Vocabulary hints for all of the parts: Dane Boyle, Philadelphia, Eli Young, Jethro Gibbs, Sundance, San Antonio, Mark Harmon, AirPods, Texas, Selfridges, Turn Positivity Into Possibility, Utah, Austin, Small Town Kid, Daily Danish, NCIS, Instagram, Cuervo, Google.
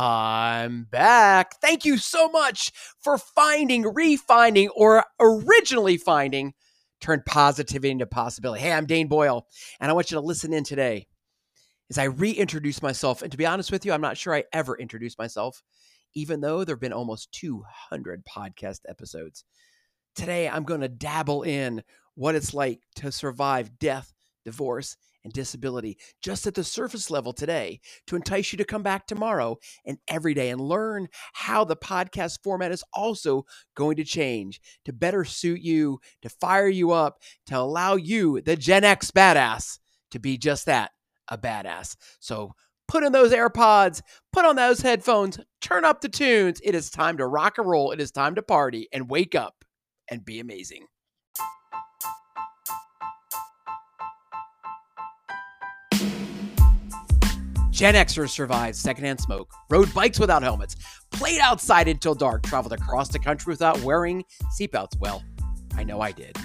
I'm back. Thank you so much for finding, refinding, or originally finding Turn Positivity Into Possibility. Hey, I'm Dane Boyle, and I want you to listen in today as I reintroduce myself. And to be honest with you, I'm not sure I ever introduced myself, even though there have been almost 200 podcast episodes. Today, I'm going to dabble in what it's like to survive death, divorce, and disability just at the surface level today to entice you to come back tomorrow and every day and learn how the podcast format is also going to change to better suit you, to fire you up, to allow you, the Gen X badass, to be just that, a badass. So put in those AirPods, put on those headphones, turn up the tunes. It is time to rock and roll. It is time to party and wake up and be amazing. Gen Xers survived secondhand smoke, rode bikes without helmets, played outside until dark, traveled across the country without wearing seatbelts. Well, I know I did.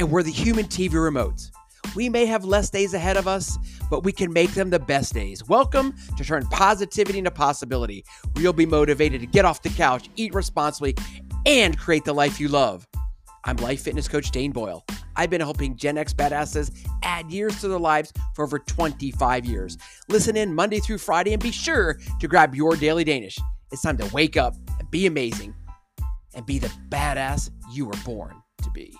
And we're the human TV remotes. We may have less days ahead of us, but we can make them the best days. Welcome to Turn Positivity Into Possibility, where you'll be motivated to get off the couch, eat responsibly, and create the life you love. I'm life fitness coach Dane Boyle. I've been helping Gen X badasses add years to their lives for over 25 years. Listen in Monday through Friday and be sure to grab your Daily Danish. It's time to wake up and be amazing and be the badass you were born to be.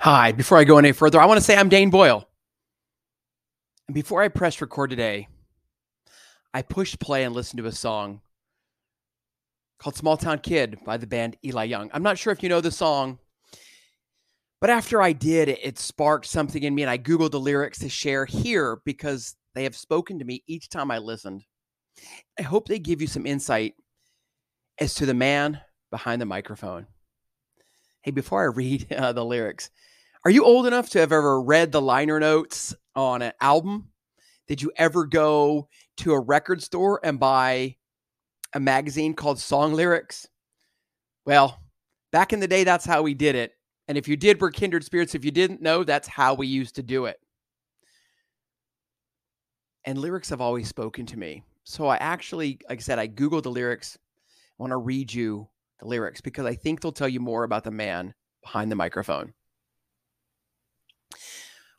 Hi, before I go any further, I want to say I'm Dane Boyle. And before I pressed record today, I pushed play and listened to a song called Small Town Kid by the band Eli Young. I'm not sure if you know the song, but after I did, it sparked something in me, and I Googled the lyrics to share here because they have spoken to me each time I listened. I hope they give you some insight as to the man behind the microphone. Hey, before I read the lyrics, are you old enough to have ever read the liner notes on an album? Did you ever go to a record store and buy a magazine called Song Lyrics? Well, back in the day, that's how we did it. And if you did, we're kindred spirits. If you didn't know, that's how we used to do it. And lyrics have always spoken to me. So I actually, like I said, I Googled the lyrics. I want to read you the lyrics because I think they'll tell you more about the man behind the microphone.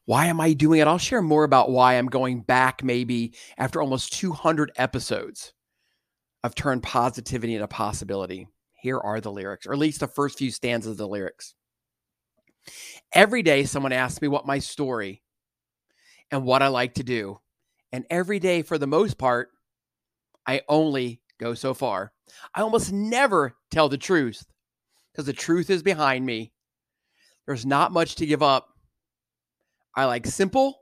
Why am I doing it? I'll share more about why I'm going back maybe after almost 200 episodes. I've turned positivity into possibility. Here are the lyrics, or at least the first few stanzas of the lyrics. Every day, someone asks me what my story and what I like to do. And every day, for the most part, I only go so far. I almost never tell the truth because the truth is behind me. There's not much to give up. I like simple,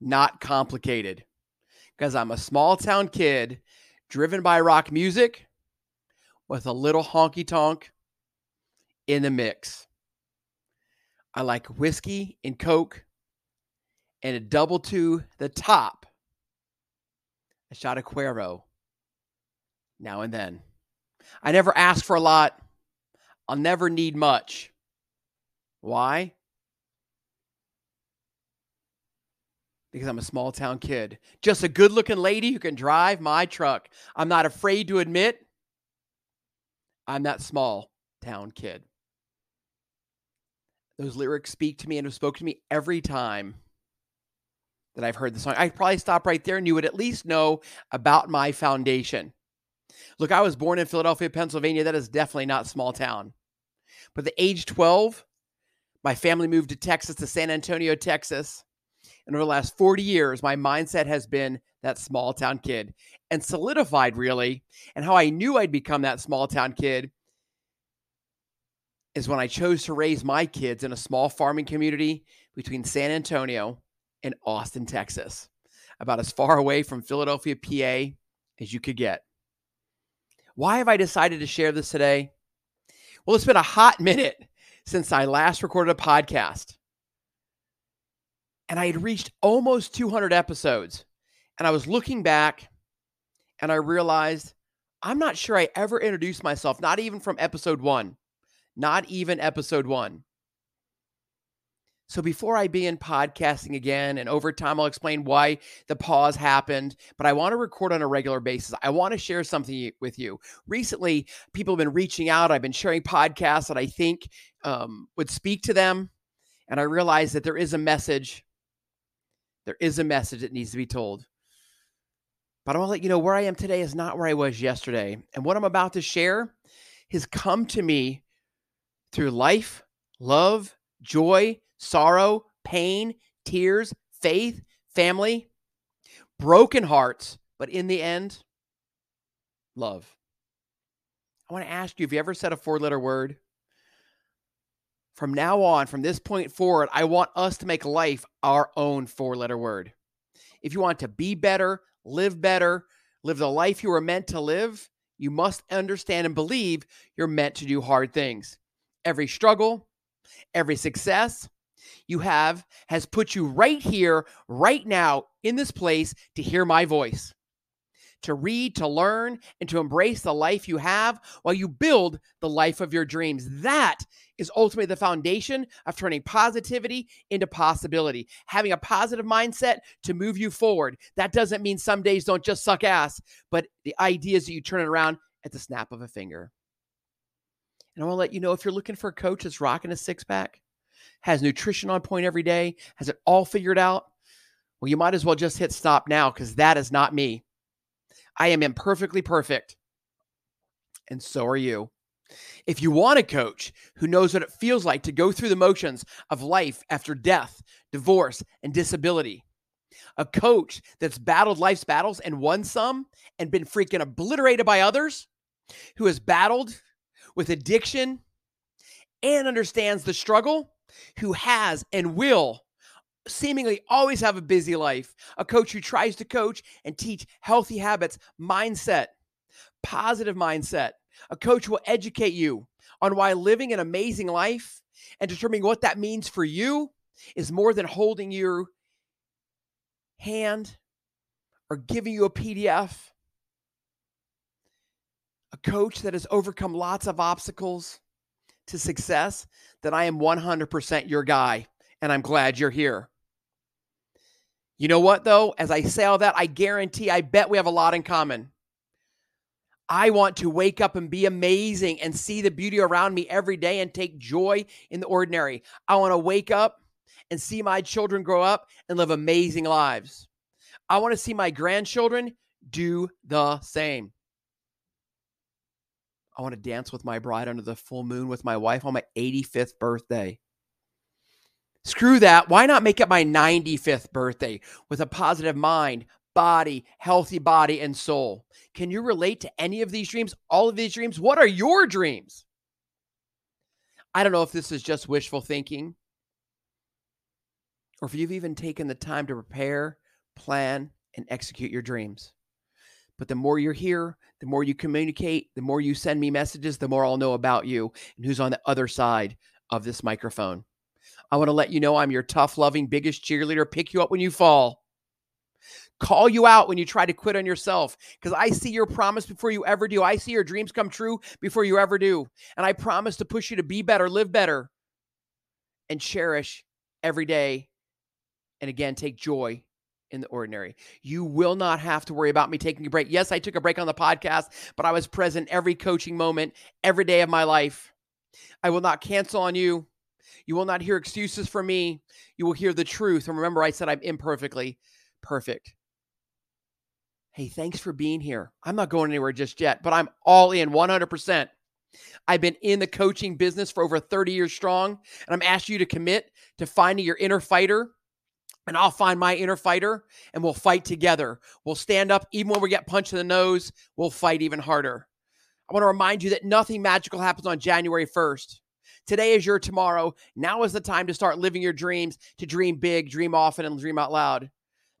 not complicated, because I'm a small town kid driven by rock music with a little honky tonk in the mix. I like whiskey and Coke and a double to the top, a shot of Cuervo now and then. I never ask for a lot. I'll never need much. Why? Because I'm a small town kid. Just a good looking lady who can drive my truck. I'm not afraid to admit I'm that small town kid. Those lyrics speak to me and have spoken to me every time that I've heard the song. I'd probably stop right there and you would at least know about my foundation. Look, I was born in Philadelphia, Pennsylvania. That is definitely not small town. But at age 12, my family moved to Texas, to San Antonio, Texas. And over the last 40 years, my mindset has been that small town kid, and solidified really. And how I knew I'd become that small town kid is when I chose to raise my kids in a small farming community between San Antonio and Austin, Texas, about as far away from Philadelphia, PA as you could get. Why have I decided to share this today? Well, it's been a hot minute since I last recorded a podcast. And I had reached almost 200 episodes. And I was looking back and I realized I'm not sure I ever introduced myself, not even from episode one. So before I begin podcasting again, and over time I'll explain why the pause happened, but I want to record on a regular basis. I want to share something with you. Recently, people have been reaching out. I've been sharing podcasts that I think would speak to them. And I realized that there is a message. There is a message that needs to be told. But I want to let you know where I am today is not where I was yesterday. And what I'm about to share has come to me through life, love, joy, sorrow, pain, tears, faith, family, broken hearts, but in the end, love. I want to ask you, have you ever said a four-letter word? From now on, from this point forward, I want us to make life our own four-letter word. If you want to be better, live the life you were meant to live, you must understand and believe you're meant to do hard things. Every struggle, every success you have has put you right here, right now, in this place to hear my voice, to read, to learn, and to embrace the life you have while you build the life of your dreams. That is ultimately the foundation of turning positivity into possibility, having a positive mindset to move you forward. That doesn't mean some days don't just suck ass, but the idea is that you turn it around at the snap of a finger. And I want to let you know, if you're looking for a coach that's rocking a six-pack, has nutrition on point every day, has it all figured out, well, you might as well just hit stop now, because that is not me. I am imperfectly perfect, and so are you. If you want a coach who knows what it feels like to go through the motions of life after death, divorce, and disability, a coach that's battled life's battles and won some and been freaking obliterated by others, who has battled with addiction and understands the struggle, who has and will seemingly always have a busy life, a coach who tries to coach and teach healthy habits, mindset, positive mindset, a coach who will educate you on why living an amazing life and determining what that means for you is more than holding your hand or giving you a PDF. A coach that has overcome lots of obstacles to success, then I am 100% your guy, and I'm glad you're here. You know what, though? As I say all that, I bet we have a lot in common. I want to wake up and be amazing and see the beauty around me every day and take joy in the ordinary. I want to wake up and see my children grow up and live amazing lives. I want to see my grandchildren do the same. I want to dance with my bride under the full moon with my wife on my 85th birthday. Screw that. Why not make it my 95th birthday with a positive mind, body, healthy body, and soul? Can you relate to any of these dreams? All of these dreams? What are your dreams? I don't know if this is just wishful thinking or if you've even taken the time to prepare, plan, and execute your dreams. But the more you're here, the more you communicate, the more you send me messages, the more I'll know about you and who's on the other side of this microphone. I want to let you know I'm your tough, loving, biggest cheerleader. Pick you up when you fall. Call you out when you try to quit on yourself, because I see your promise before you ever do. I see your dreams come true before you ever do. And I promise to push you to be better, live better, and cherish every day. And again, take joy in the ordinary. You will not have to worry about me taking a break. Yes, I took a break on the podcast, but I was present every coaching moment, every day of my life. I will not cancel on you. You will not hear excuses from me. You will hear the truth. And remember, I said I'm imperfectly perfect. Hey, thanks for being here. I'm not going anywhere just yet, but I'm all in 100%. I've been in the coaching business for over 30 years strong, and I'm asking you to commit to finding your inner fighter. And I'll find my inner fighter, and we'll fight together. We'll stand up. Even when we get punched in the nose, we'll fight even harder. I want to remind you that nothing magical happens on January 1st. Today is your tomorrow. Now is the time to start living your dreams, to dream big, dream often, and dream out loud.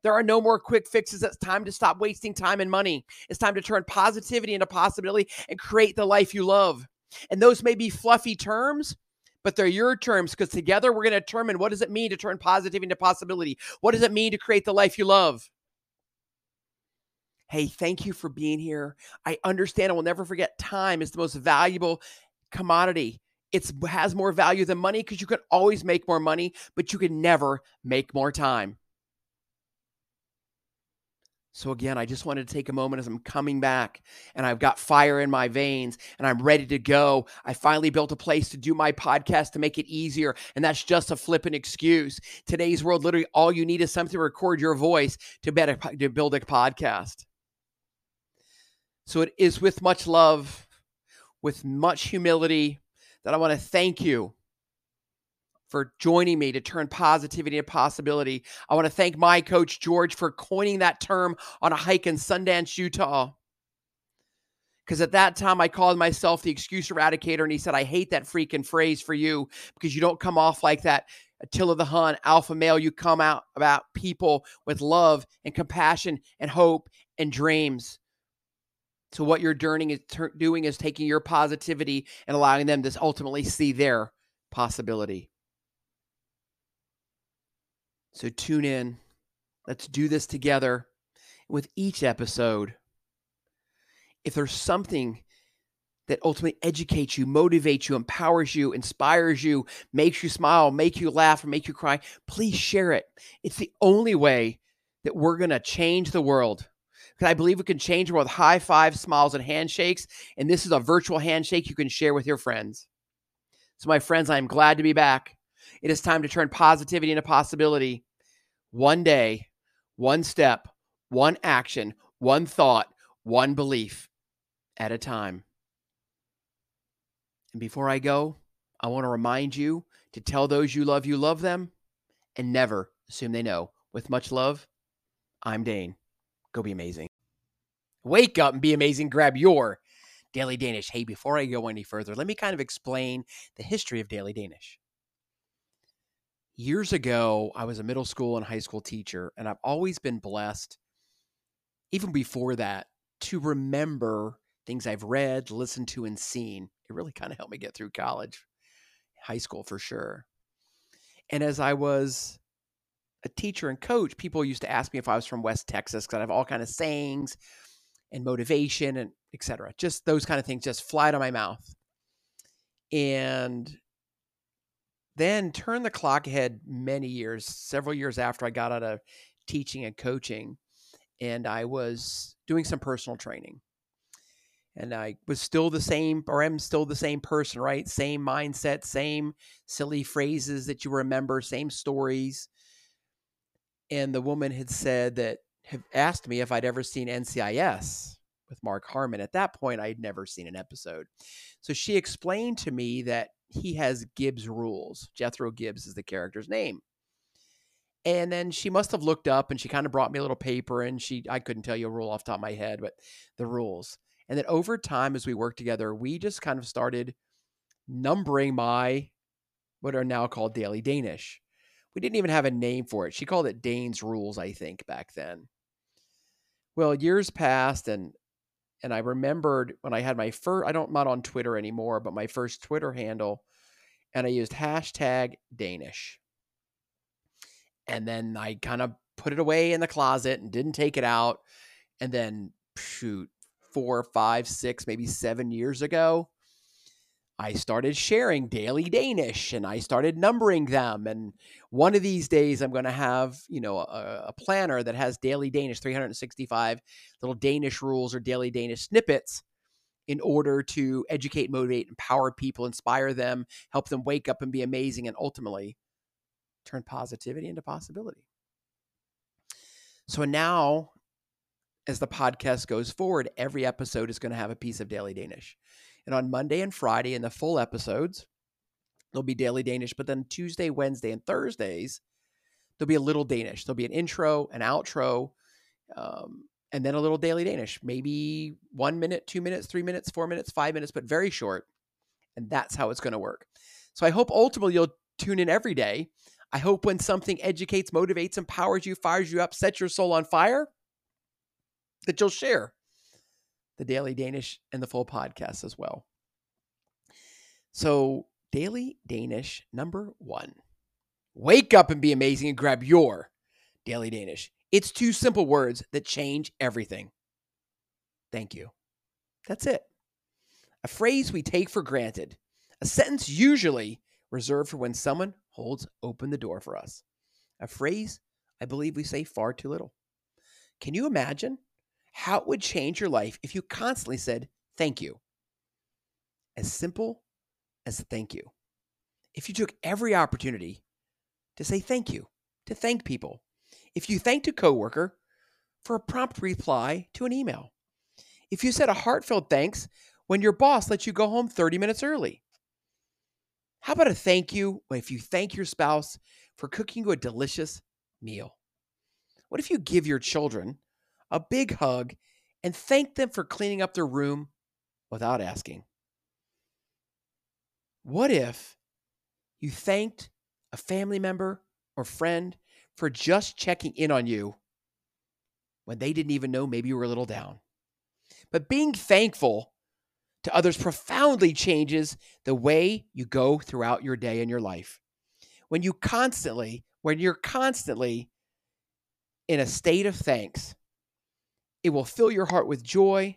There are no more quick fixes. It's time to stop wasting time and money. It's time to turn positivity into possibility and create the life you love. And those may be fluffy terms, but they're your terms, because together we're going to determine what does it mean to turn positive into possibility? What does it mean to create the life you love? Hey, thank you for being here. I understand. I will never forget time is the most valuable commodity It has more value than money because you can always make more money, but you can never make more time. So again, I just wanted to take a moment as I'm coming back and I've got fire in my veins and I'm ready to go. I finally built a place to do my podcast to make it easier. And that's just a flippant excuse. Today's world, literally all you need is something to record your voice to build a podcast. So it is with much love, with much humility, that I want to thank you for joining me to turn positivity into possibility. I want to thank my coach, George, for coining that term on a hike in Sundance, Utah. Because at that time, I called myself the excuse eradicator, and he said, I hate that freaking phrase for you because you don't come off like that Attila the Hun, alpha male. You come out about people with love and compassion and hope and dreams. So what you're doing is taking your positivity and allowing them to ultimately see their possibility. So tune in. Let's do this together with each episode. If there's something that ultimately educates you, motivates you, empowers you, inspires you, makes you smile, make you laugh, or make you cry, please share it. It's the only way that we're going to change the world. Because I believe we can change the world with high fives, smiles, and handshakes. And this is a virtual handshake you can share with your friends. So my friends, I am glad to be back. It is time to turn positivity into possibility. One day, one step, one action, one thought, one belief at a time. And before I go, I want to remind you to tell those you love them, and never assume they know. With much love, I'm Dane. Go be amazing. Wake up and be amazing. Grab your Daily Danish. Hey, before I go any further, let me kind of explain the history of Daily Danish. Years ago, I was a middle school and high school teacher, and I've always been blessed, even before that, to remember things I've read, listened to, and seen. It really kind of helped me get through college, high school for sure. And as I was a teacher and coach, people used to ask me if I was from West Texas because I have all kinds of sayings and motivation and et cetera. Just those kind of things just fly to my mouth. And then turn the clock ahead many years, several years after I got out of teaching and coaching, and I was doing some personal training. And I was still the same, or am still the same person, right? Same mindset, same silly phrases that you remember, same stories. And the woman had said that, have asked me if I'd ever seen NCIS with Mark Harmon. At that point, I had never seen an episode. So she explained to me that he has Gibbs rules. Jethro Gibbs is the character's name. And then she must have looked up, and she kind of brought me a little paper, and I couldn't tell you a rule off the top of my head, but the rules. And then over time, as we worked together, we just kind of started numbering my, what are now called Daily Danish. We didn't even have a name for it. She called it Dane's Rules, I think, back then. Well, years passed, and I remembered when I had my first, I'm not on Twitter anymore, but my first Twitter handle, and I used #Danish. And then I kind of put it away in the closet and didn't take it out. And then, 4, 5, 6, maybe 7 years ago, I started sharing Daily Danish, and I started numbering them. And one of these days I'm going to have, a planner that has Daily Danish, 365 little Danish rules or Daily Danish snippets in order to educate, motivate, empower people, inspire them, help them wake up and be amazing, and ultimately turn positivity into possibility. So now, as the podcast goes forward, every episode is going to have a piece of Daily Danish. And on Monday and Friday in the full episodes, there'll be Daily Danish. But then Tuesday, Wednesday, and Thursdays, there'll be a little Danish. There'll be an intro, an outro, and then a little Daily Danish. Maybe 1 minute, 2 minutes, 3 minutes, 4 minutes, 5 minutes, but very short. And that's how it's going to work. So I hope ultimately you'll tune in every day. I hope when something educates, motivates, empowers you, fires you up, sets your soul on fire, that you'll share the Daily Danish and the full podcast as well. So Daily Danish number 1, wake up and be amazing and grab your Daily Danish. It's 2 simple words that change everything. Thank you. That's it. A phrase we take for granted, a sentence usually reserved for when someone holds open the door for us. A phrase I believe we say far too little. Can you imagine how it would change your life if you constantly said thank you? As simple as thank you. If you took every opportunity to say thank you, to thank people. If you thanked a coworker for a prompt reply to an email. If you said a heartfelt thanks when your boss lets you go home 30 minutes early. How about a thank you if you thank your spouse for cooking you a delicious meal? What if you give your children a big hug and thank them for cleaning up their room without asking? What if you thanked a family member or friend for just checking in on you when they didn't even know maybe you were a little down? But being thankful to others profoundly changes the way you go throughout your day and your life. When you're constantly in a state of thanks, it will fill your heart with joy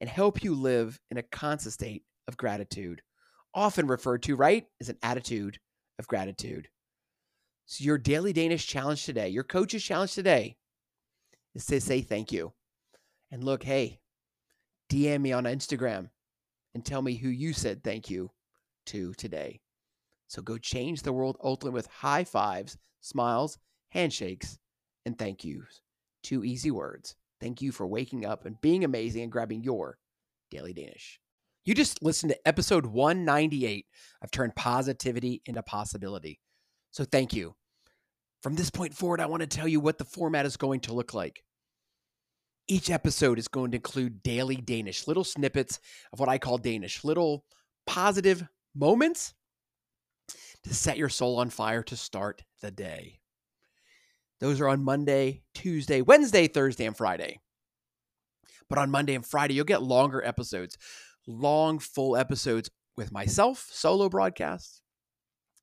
and help you live in a constant state of gratitude, often referred to, right, as an attitude of gratitude. So your Daily Danish challenge today, your coach's challenge today, is to say thank you. And look, hey, DM me on Instagram and tell me who you said thank you to today. So go change the world ultimately with high fives, smiles, handshakes, and thank yous. Two easy words. Thank you for waking up and being amazing and grabbing your Daily Danish. You just listened to episode 198 of Turn Positivity Into Possibility. So thank you. From this point forward, I want to tell you what the format is going to look like. Each episode is going to include Daily Danish, little snippets of what I call Danish, little positive moments to set your soul on fire to start the day. Those are on Monday, Tuesday, Wednesday, Thursday, and Friday. But on Monday and Friday, you'll get longer episodes. Long, full episodes with myself, solo broadcasts,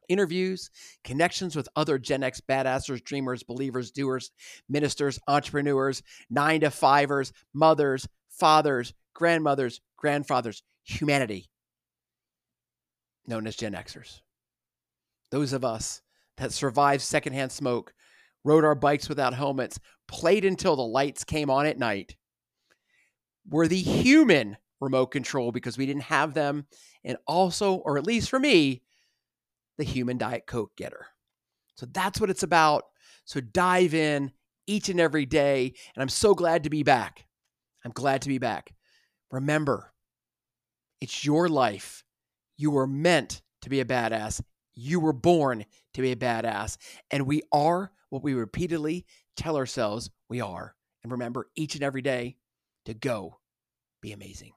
interviews, connections with other Gen X badassers, dreamers, believers, doers, ministers, entrepreneurs, 9-to-5ers, mothers, fathers, grandmothers, grandfathers, humanity, known as Gen Xers. Those of us that survived secondhand smoke, rode our bikes without helmets, played until the lights came on at night, were the human remote control because we didn't have them. And also, or at least for me, the human Diet Coke getter. So that's what it's about. So dive in each and every day. And I'm so glad to be back. I'm glad to be back. Remember, it's your life. You were meant to be a badass. You were born to be a badass. And we are what we repeatedly tell ourselves we are. And remember each and every day to go be amazing.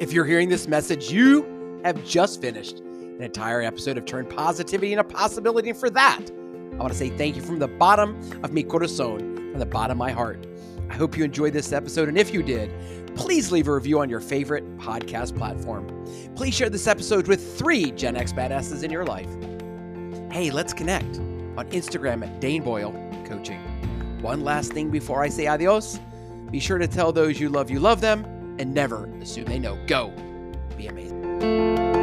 If you're hearing this message, you have just finished an entire episode of Turn Positivity Into Possibility. And for that, I want to say thank you from the bottom of mi corazón, from the bottom of my heart. I hope you enjoyed this episode. And if you did, please leave a review on your favorite podcast platform. Please share this episode with 3 Gen X badasses in your life. Hey, let's connect on Instagram at Dane Boyle Coaching. One last thing before I say adios, be sure to tell those you love them, and never assume they know. Go be amazing.